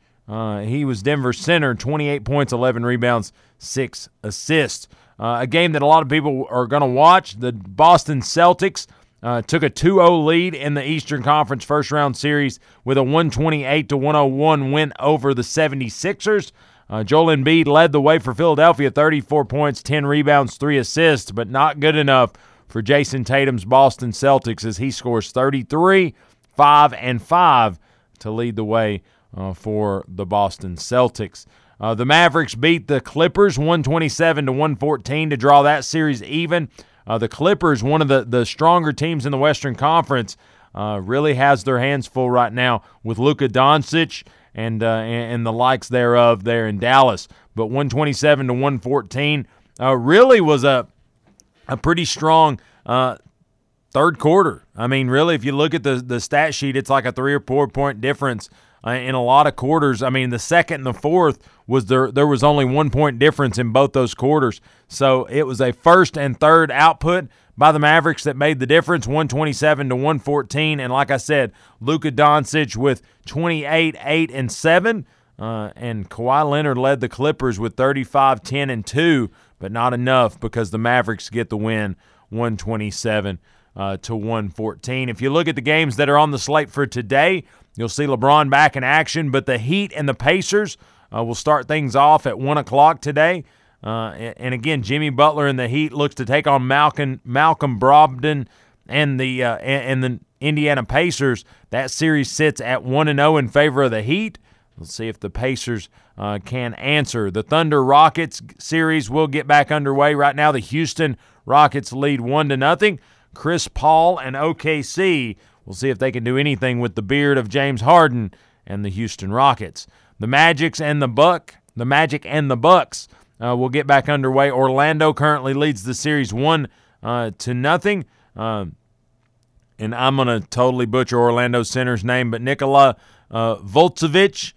he was Denver's center, 28 points, 11 rebounds, 6 assists. A game that a lot of people are going to watch. The Boston Celtics took a 2-0 lead in the Eastern Conference first-round series with a 128-101 win over the 76ers. Joel Embiid led the way for Philadelphia, 34 points, 10 rebounds, 3 assists, but not good enough for Jason Tatum's Boston Celtics as he scores 33, 5, and 5 to lead the way for the Boston Celtics. The Mavericks beat the Clippers 127-114 to draw that series even. The Clippers, one of the stronger teams in the Western Conference, really has their hands full right now with Luka Doncic and the likes thereof there in Dallas. But 127-114 really was a pretty strong third quarter. I mean, really, if you look at the stat sheet, it's like a 3 or 4 point difference in a lot of quarters. I mean, the second and the fourth was there was only 1 point difference in both those quarters. So it was a first and third output by the Mavericks that made the difference, 127-114. And like I said, Luka Doncic with 28, 8, and 7. And Kawhi Leonard led the Clippers with 35, 10, and 2, but not enough because the Mavericks get the win, 127 to 114. If you look at the games that are on the slate for today, you'll see LeBron back in action, but the Heat and the Pacers will start things off at 1 o'clock today. And again, Jimmy Butler and the Heat looks to take on Malcolm Brogdon and the Indiana Pacers. That series sits at 1-0 in favor of the Heat. Let's see if the Pacers can answer. The Thunder Rockets series will get back underway right now. The Houston Rockets lead 1-0. Chris Paul and OKC. We'll see if they can do anything with the beard of James Harden and the Houston Rockets. The Magic and the Bucks will get back underway. Orlando currently leads the series 1-0. And I'm going to totally butcher Orlando center's name, but Nikola Vucevic,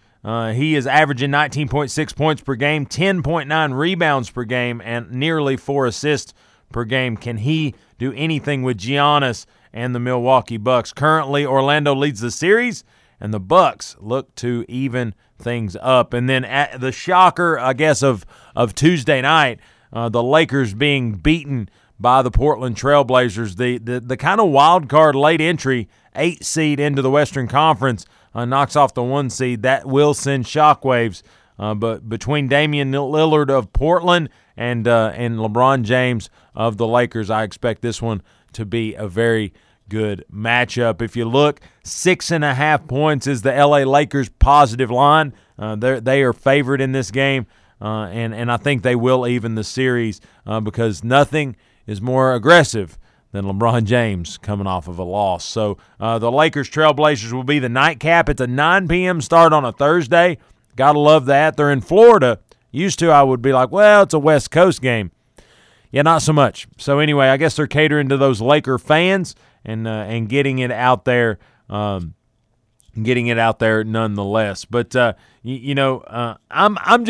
he is averaging 19.6 points per game, 10.9 rebounds per game, and nearly 4 assists per game. Can he do anything with Giannis and the Milwaukee Bucks? Currently, Orlando leads the series, and the Bucks look to even things up. And then at the shocker, I guess, of Tuesday night, the Lakers being beaten by the Portland Trailblazers, the kind of wild card late entry, 8 seed into the Western Conference, knocks off the 1 seed. That will send shockwaves. But between Damian Lillard of Portland and LeBron James of the Lakers, I expect this one to be a very good matchup. If you look, 6.5 points is the LA Lakers positive line. They are favored in this game, and I think they will even the series because nothing is more aggressive than LeBron James coming off of a loss. So the Lakers Trailblazers will be the nightcap. It's a 9 p.m. start on a Thursday. Gotta love that. They're in Florida. Used to, I would be like, well, it's a West Coast game. Yeah, not so much. So anyway, I guess they're catering to those Laker fans and getting it out there, nonetheless. But I'm kind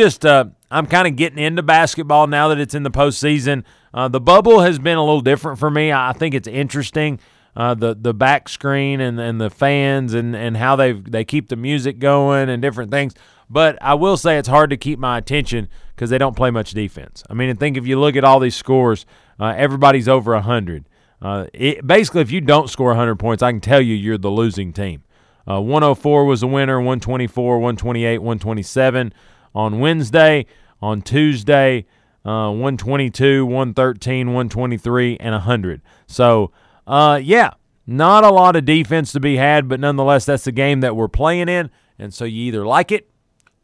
of getting into basketball now that it's in the postseason. The bubble has been a little different for me. I think it's interesting. The back screen and the fans and how they keep the music going and different things. But I will say it's hard to keep my attention because they don't play much defense. I mean, I think if you look at all these scores, everybody's over 100. Basically, if you don't score 100 points, I can tell you you're the losing team. 104 was the winner, 124, 128, 127 on Wednesday. On Tuesday, 122, 113, 123, and 100. So, yeah, not a lot of defense to be had, but nonetheless, that's the game that we're playing in. And so you either like it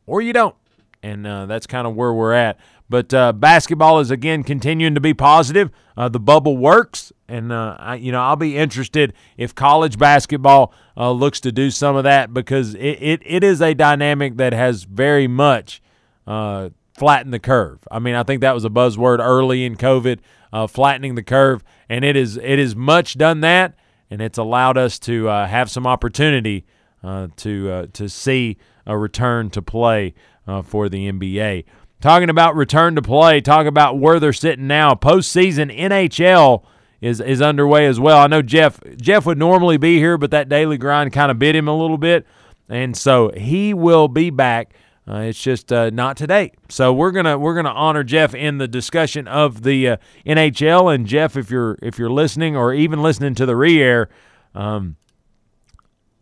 or you don't. And that's kind of where we're at. But basketball is, again, continuing to be positive. The bubble works. And, I'll be interested if college basketball looks to do some of that, because it is a dynamic that has very much flattened the curve. I mean, I think that was a buzzword early in COVID, flattening the curve. And it is much done that, and it's allowed us to have some opportunity to see a return to play for the NBA. Talking about return to play, talk about where they're sitting now. Postseason NHL is underway as well. I know Jeff would normally be here, but that daily grind kind of bit him a little bit, and so he will be back. It's just not today. So we're gonna honor Jeff in the discussion of the NHL. And Jeff, if you're listening or even listening to the re-air,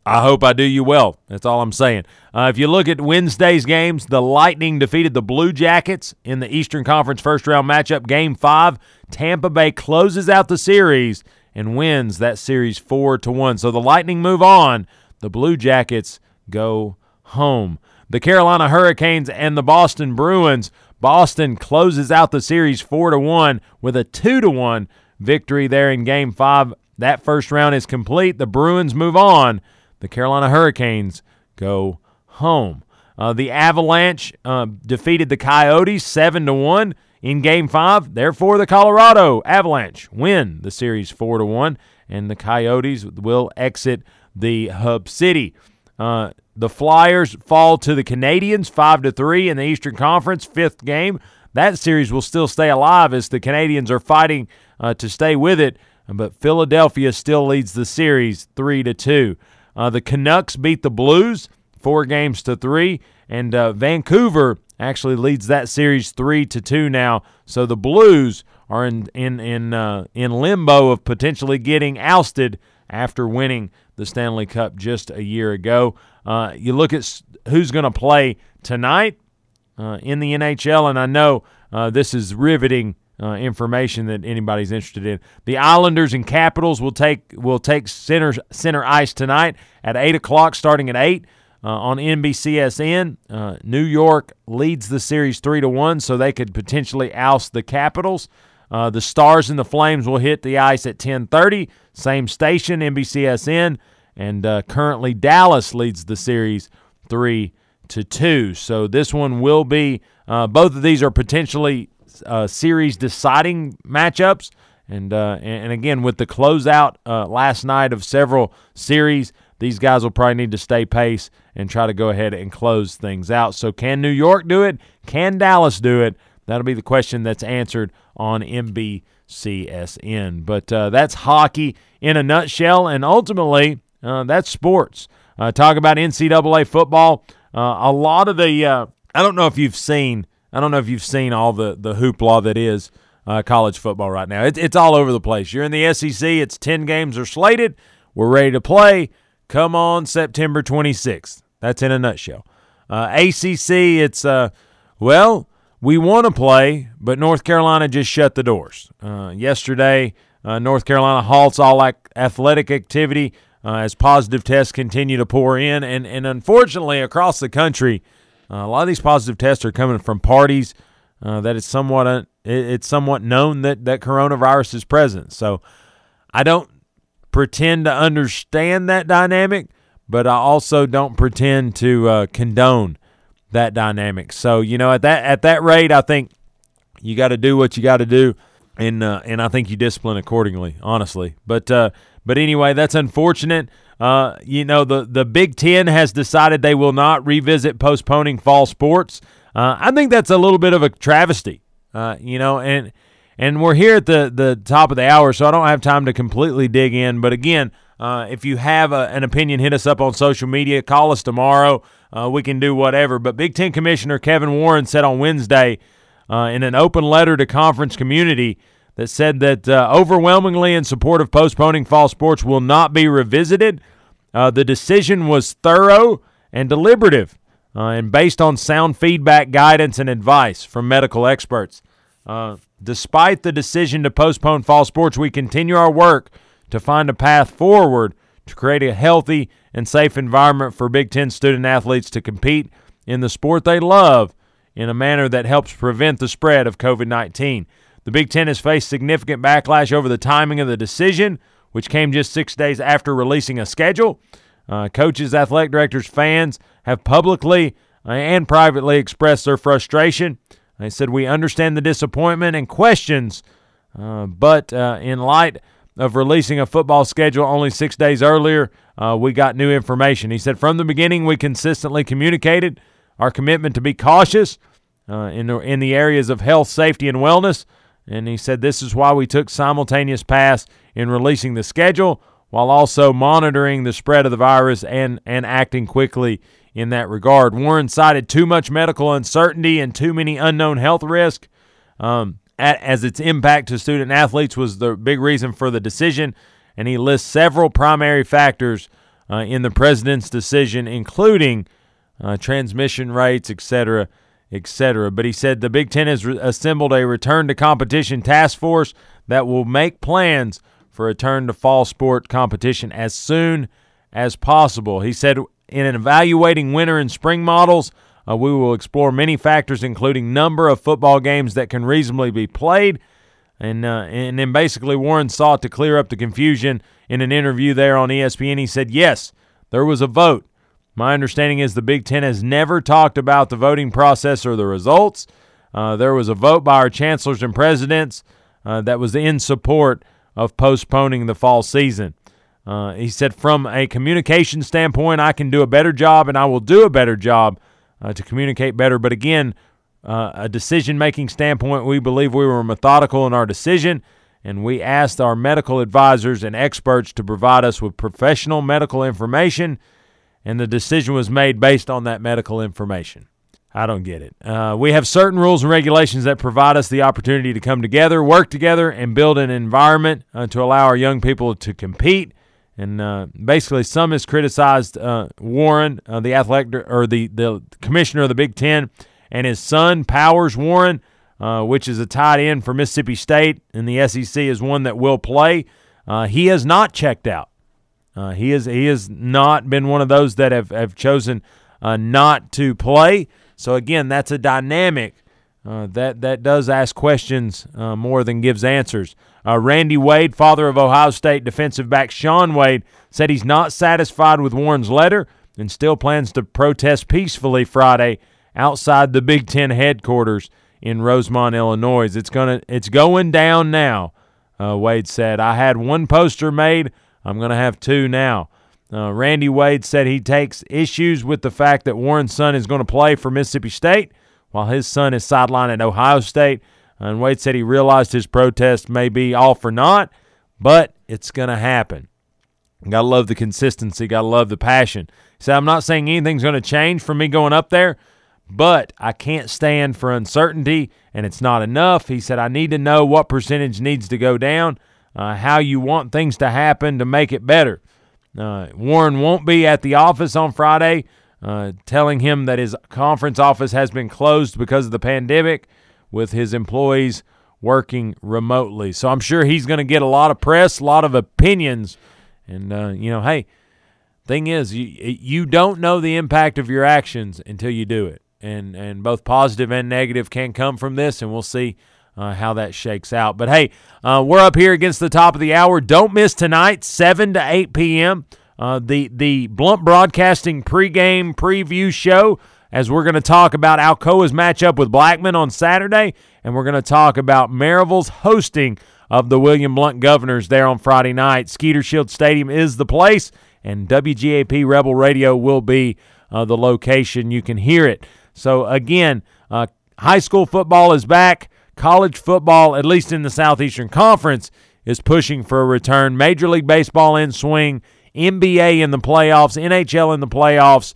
I hope I do you well. That's all I'm saying. If you look at Wednesday's games, the Lightning defeated the Blue Jackets in the Eastern Conference first-round matchup. Game 5, Tampa Bay closes out the series and wins that series 4-1. So the Lightning move on. The Blue Jackets go home. The Carolina Hurricanes and the Boston Bruins. Boston closes out the series 4-1 with a 2-1 victory there in Game 5. That first round is complete. The Bruins move on. The Carolina Hurricanes go home. The Avalanche defeated the Coyotes 7-1 in Game 5. Therefore, the Colorado Avalanche win the series 4-1, and the Coyotes will exit the Hub City. The Flyers fall to the Canadians 5-3 in the Eastern Conference, fifth game. That series will still stay alive as the Canadians are fighting to stay with it, but Philadelphia still leads the series 3-2. The Canucks beat the Blues 4-3, and Vancouver actually leads that series 3-2 now. So the Blues are in limbo of potentially getting ousted after winning the Stanley Cup just a year ago. You look at who's going to play tonight in the NHL, and I know this is riveting information that anybody's interested in. The Islanders and Capitals will take center ice tonight at 8 o'clock, starting at 8 on NBCSN. New York leads the series 3-1, so they could potentially oust the Capitals. The Stars and the Flames will hit the ice at 10:30, same station, NBCSN, and currently Dallas leads the series 3-2. So this one will be both of these are potentially series deciding matchups, and again, with the closeout last night of several series, these guys will probably need to stay pace and try to go ahead and close things out. So can New York do it? Can Dallas do it? That'll be the question that's answered on NBCSN. But that's hockey in a nutshell, and ultimately that's sports. Talk about NCAA football. A lot of the I don't know if you've seen all the hoopla that is college football right now. It's all over the place. You're in the SEC. It's 10 games are slated. We're ready to play. Come on, September 26th. That's in a nutshell. ACC, it's, we want to play, but North Carolina just shut the doors. Yesterday, North Carolina halts all athletic activity as positive tests continue to pour in. And unfortunately, across the country, a lot of these positive tests are coming from parties that it's somewhat known that coronavirus is present. So I don't pretend to understand that dynamic, but I also don't pretend to condone that dynamic. So, at that rate, I think you got to do what you got to do, and I think you discipline accordingly, honestly. But anyway, that's unfortunate. The Big Ten has decided they will not revisit postponing fall sports. I think that's a little bit of a travesty, and we're here at the top of the hour, so I don't have time to completely dig in. But again, if you have an opinion, hit us up on social media. Call us tomorrow. We can do whatever. But Big Ten Commissioner Kevin Warren said on Wednesday in an open letter to conference community that said that overwhelmingly in support of postponing fall sports will not be revisited. The decision was thorough and deliberative and based on sound feedback, guidance, and advice from medical experts. Despite the decision to postpone fall sports, we continue our work to find a path forward to create a healthy and safe environment for Big Ten student-athletes to compete in the sport they love in a manner that helps prevent the spread of COVID-19. The Big Ten has faced significant backlash over the timing of the decision, which came just 6 days after releasing a schedule. Coaches, athletic directors, fans have publicly and privately expressed their frustration. They said, "We understand the disappointment and questions, but in light of releasing a football schedule only 6 days earlier, we got new information." He said, "From the beginning, we consistently communicated our commitment to be cautious in the areas of health, safety, and wellness." And he said, "This is why we took simultaneous paths in releasing the schedule while also monitoring the spread of the virus and acting quickly in that regard." Warren cited too much medical uncertainty and too many unknown health risks as its impact to student athletes was the big reason for the decision. And he lists several primary factors in the president's decision, including transmission rates, etc. But he said the Big Ten has assembled a return to competition task force that will make plans for a return to fall sport competition as soon as possible. He said, "In evaluating winter and spring models, we will explore many factors, including number of football games that can reasonably be played." And then basically Warren sought to clear up the confusion in an interview there on ESPN. He said, "Yes, there was a vote. My understanding is the Big Ten has never talked about the voting process or the results. There was a vote by our chancellors and presidents that was in support of postponing the fall season." He said, "From a communication standpoint, I can do a better job, and I will do a better job to communicate better. But again, a decision-making standpoint, we believe we were methodical in our decision, and we asked our medical advisors and experts to provide us with professional medical information, and the decision was made based on that medical information." I don't get it. We have certain rules and regulations that provide us the opportunity to come together, work together, and build an environment to allow our young people to compete. And basically, some has criticized Warren, the athletic or the commissioner of the Big Ten, and his son, Powers Warren, which is a tight end for Mississippi State, and the SEC is one that will play. He has not checked out. He has not been one of those that have chosen not to play. So, again, that's a dynamic that does ask questions more than gives answers. Randy Wade, father of Ohio State defensive back Sean Wade, said he's not satisfied with Warren's letter and still plans to protest peacefully Friday outside the Big Ten headquarters in Rosemont, Illinois. It's going down now, Wade said. "I had one poster made. I'm going to have two now." Randy Wade said he takes issues with the fact that Warren's son is going to play for Mississippi State while his son is sidelined at Ohio State. And Wade said he realized his protest may be all for naught, but it's going to happen. Got to love the consistency. Got to love the passion. He said, "I'm not saying anything's going to change from me going up there, but I can't stand for uncertainty, and it's not enough." He said, "I need to know what percentage needs to go down. How you want things to happen to make it better." Warren won't be at the office on Friday, telling him that his conference office has been closed because of the pandemic, with his employees working remotely. So I'm sure he's going to get a lot of press, a lot of opinions. And, hey, thing is, you don't know the impact of your actions until you do it. And both positive and negative can come from this, and we'll see how that shakes out. But, hey, we're up here against the top of the hour. Don't miss tonight, 7 to 8 p.m., the Blount Broadcasting pregame preview show, as we're going to talk about Alcoa's matchup with Blackman on Saturday, and we're going to talk about Maryville's hosting of the William Blount Governors there on Friday night. Skeeter Shield Stadium is the place, and WGAP Rebel Radio will be the location. You can hear it. So, again, high school football is back. College football, at least in the Southeastern Conference, is pushing for a return. Major League Baseball in swing, NBA in the playoffs, NHL in the playoffs.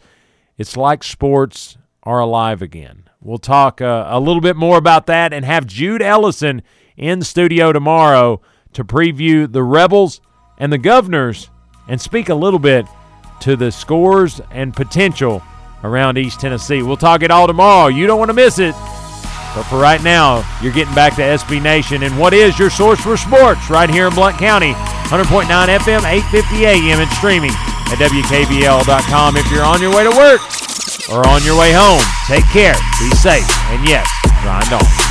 It's like sports are alive again. We'll talk a little bit more about that and have Jude Ellison in studio tomorrow to preview the Rebels and the Governors and speak a little bit to the scores and potential around East Tennessee. We'll talk it all tomorrow. You don't want to miss it. But for right now, you're getting back to SB Nation and what is your source for sports right here in Blount County, 100.9 FM, 850 AM, and streaming at WKVL.com. If you're on your way to work or on your way home, take care, be safe, and yes, grind on.